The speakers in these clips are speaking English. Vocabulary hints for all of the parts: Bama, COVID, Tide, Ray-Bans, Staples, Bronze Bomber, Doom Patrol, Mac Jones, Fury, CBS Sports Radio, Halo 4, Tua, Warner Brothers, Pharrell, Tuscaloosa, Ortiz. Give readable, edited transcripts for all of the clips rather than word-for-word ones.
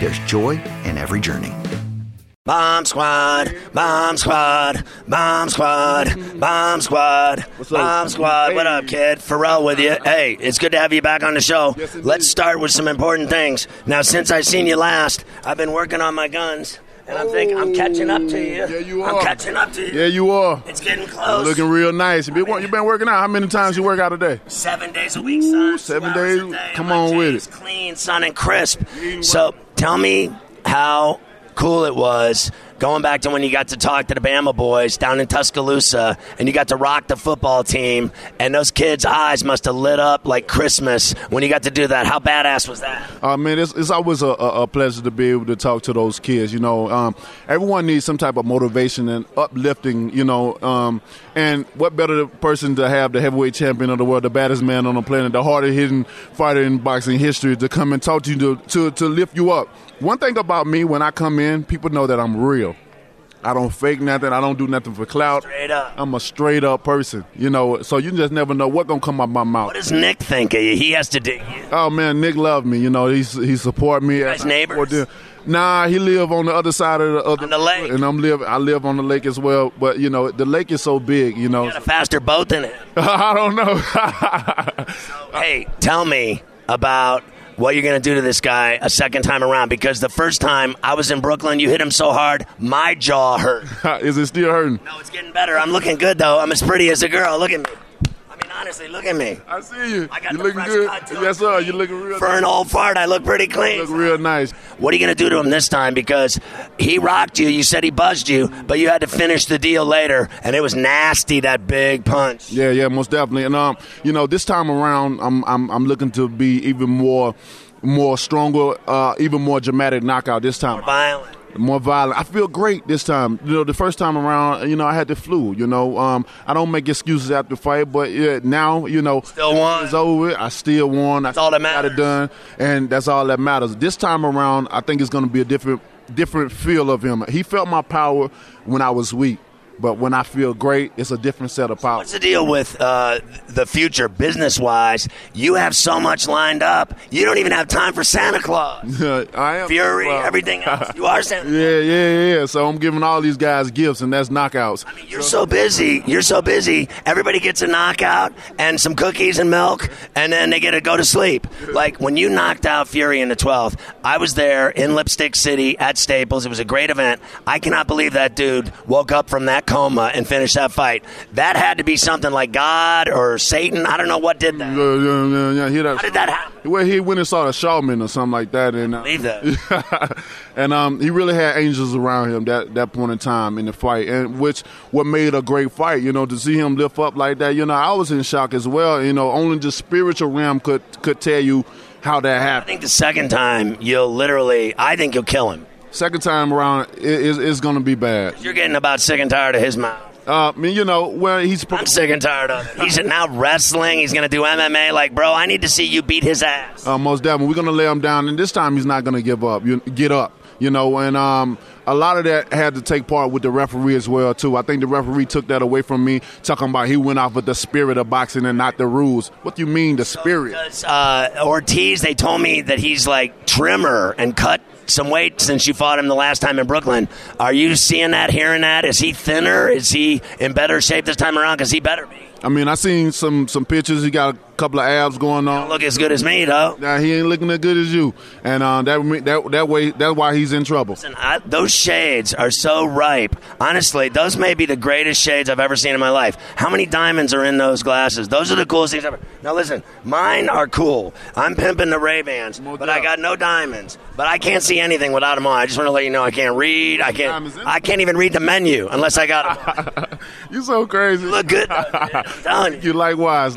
There's joy in every journey. Bomb Squad, Bomb Squad, Bomb Squad, Bomb Squad, Bomb Squad. What up, kid? Pharrell with you. Hey, it's good to have you back on the show. Let's start with some important things. Now, since I seen you last, I've been working on my guns. And I'm thinking, I'm catching up to you. Yeah, you are. I'm catching up to you. Yeah, you are. It's getting close. Looking real nice. You've been working out. How many times you work out a day? 7 days a week, son. 7 days. A day. Come on with it. It's clean, son, and crisp. So tell me how cool it was going back to when you got to talk to the Bama boys down in Tuscaloosa and you got to rock the football team. And those kids' eyes must have lit up like Christmas when you got to do that. How badass was that? Man, it's always a pleasure to be able to talk to those kids. You know, everyone needs some type of motivation and uplifting, you know. And what better person to have the heavyweight champion of the world, the baddest man on the planet, the hardest hitting fighter in boxing history to come and talk to you to lift you up. One thing about me, when I come in, people know that I'm real. I don't fake nothing. I don't do nothing for clout. Straight up. I'm a straight up person, you know. So you just never know what's gonna come out my mouth. What does Nick think of you? He has to dig you. Oh man, Nick loved me. You know, he support me. You guys neighbors. Nah, he live on the other side of the lake, and I live on the lake as well. But you know, the lake is so big. You know, you got a faster boat than it. I don't know. So, hey, tell me about what you're going to do to this guy a second time around, because the first time I was in Brooklyn, you hit him so hard, my jaw hurt. Is it still hurting? No, it's getting better. I'm looking good, though. I'm as pretty as a girl. Look at me. I mean, honestly, look at me. I see you. I got you looking good. Yes, sir. You looking real nice. For an old fart, I look pretty clean. You look real nice. What are you going to do to him this time? Because he rocked you. You said he buzzed you, but you had to finish the deal later, and it was nasty, that big punch. Yeah, most definitely. And you know, this time around, I'm looking to be even more stronger, even more dramatic knockout this time. More violent. I feel great this time. You know, the first time around, you know, I had the flu, you know. I don't make excuses after the fight, but yeah, now, you know, still won. It's over. I still won. That's all that matters. I got it done, and that's all that matters. This time around, I think it's going to be a different feel of him. He felt my power when I was weak. But when I feel great, it's a different set of power. What's the deal with the future business-wise? You have so much lined up. You don't even have time for Santa Claus. I am Fury, everything else. You are Santa Claus. Yeah. So I'm giving all these guys gifts, and that's knockouts. I mean, you're so busy. Everybody gets a knockout and some cookies and milk, and then they get to go to sleep. Like, when you knocked out Fury in the 12th, I was there in Lipstick City at Staples. It was a great event. I cannot believe that dude woke up from that coma and finish that fight. That had to be something like God or Satan. I don't know what did that. How did that happen? Well, he went and saw the shaman or something like that. And, I believe that. And he really had angels around him that point in time in the fight, and what made a great fight, you know, to see him lift up like that. You know, I was in shock as well. You know, only the spiritual realm could tell you how that happened. I think the second time I think you'll kill him. Second time around, it's going to be bad. You're getting about sick and tired of his mouth. I mean, you know, well, I'm sick and tired of it. He's now wrestling. He's going to do MMA. Like, bro, I need to see you beat his ass. Most definitely. We're going to lay him down, and this time he's not going to give up. You get up, you know, and a lot of that had to take part with the referee as well, too. I think the referee took that away from me, talking about he went off with the spirit of boxing and not the rules. What do you mean, the spirit? Because Ortiz, they told me that he's, like, trimmer and cut some weight since you fought him the last time in Brooklyn. Are you seeing that, hearing that? Is he thinner? Is he in better shape this time around? Because he better be. I mean, I seen some pictures. He got a couple of abs going on. Don't look as good as me, though. Nah, he ain't looking as good as you, and that's why he's in trouble. Listen, those shades are so ripe. Honestly, those may be the greatest shades I've ever seen in my life. How many diamonds are in those glasses? Those are the coolest things ever. Now, listen, mine are cool. I'm pimping the Ray-Bans, but I got no diamonds. But I can't see anything without them on. I just want to let you know I can't read. I can't even read the menu unless I got them. You're so crazy. You look good. You likewise.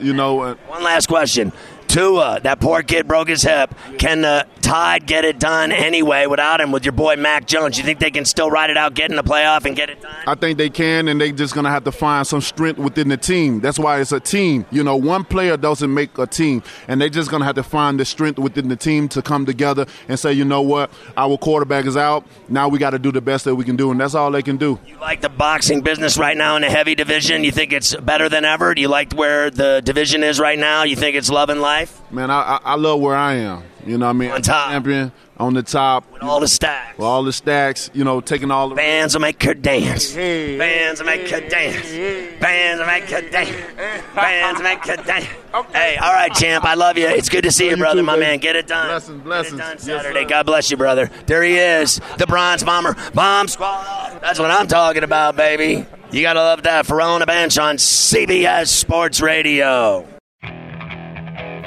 You know. One last question. Tua, that poor kid broke his hip. Can the Tide get it done anyway without him with your boy Mac Jones? You think they can still ride it out, get in the playoff, and get it done? I think they can, and they're just going to have to find some strength within the team. That's why it's a team. You know, one player doesn't make a team, and they're just going to have to find the strength within the team to come together and say, you know what, our quarterback is out. Now we got to do the best that we can do, and that's all they can do. You like the boxing business right now in the heavy division? You think it's better than ever? Do you like where the division is right now? You think it's love and life? Man, I love where I am. You know what I mean? On top. Champion, on the top. With all the stacks. With all the stacks, you know, taking all the... Bands will make her dance. Bands will make her dance. Bands will make her dance. Bands will make her dance. Hey, all right, champ, I love you. It's good to see you, brother, too, my man. Get it done. Blessings. Get it done Saturday. Yes, God bless you, brother. There he is, the Bronze Bomber. Bomb Squad. That's what I'm talking about, baby. You got to love that. Pharrell on the Bench on CBS Sports Radio.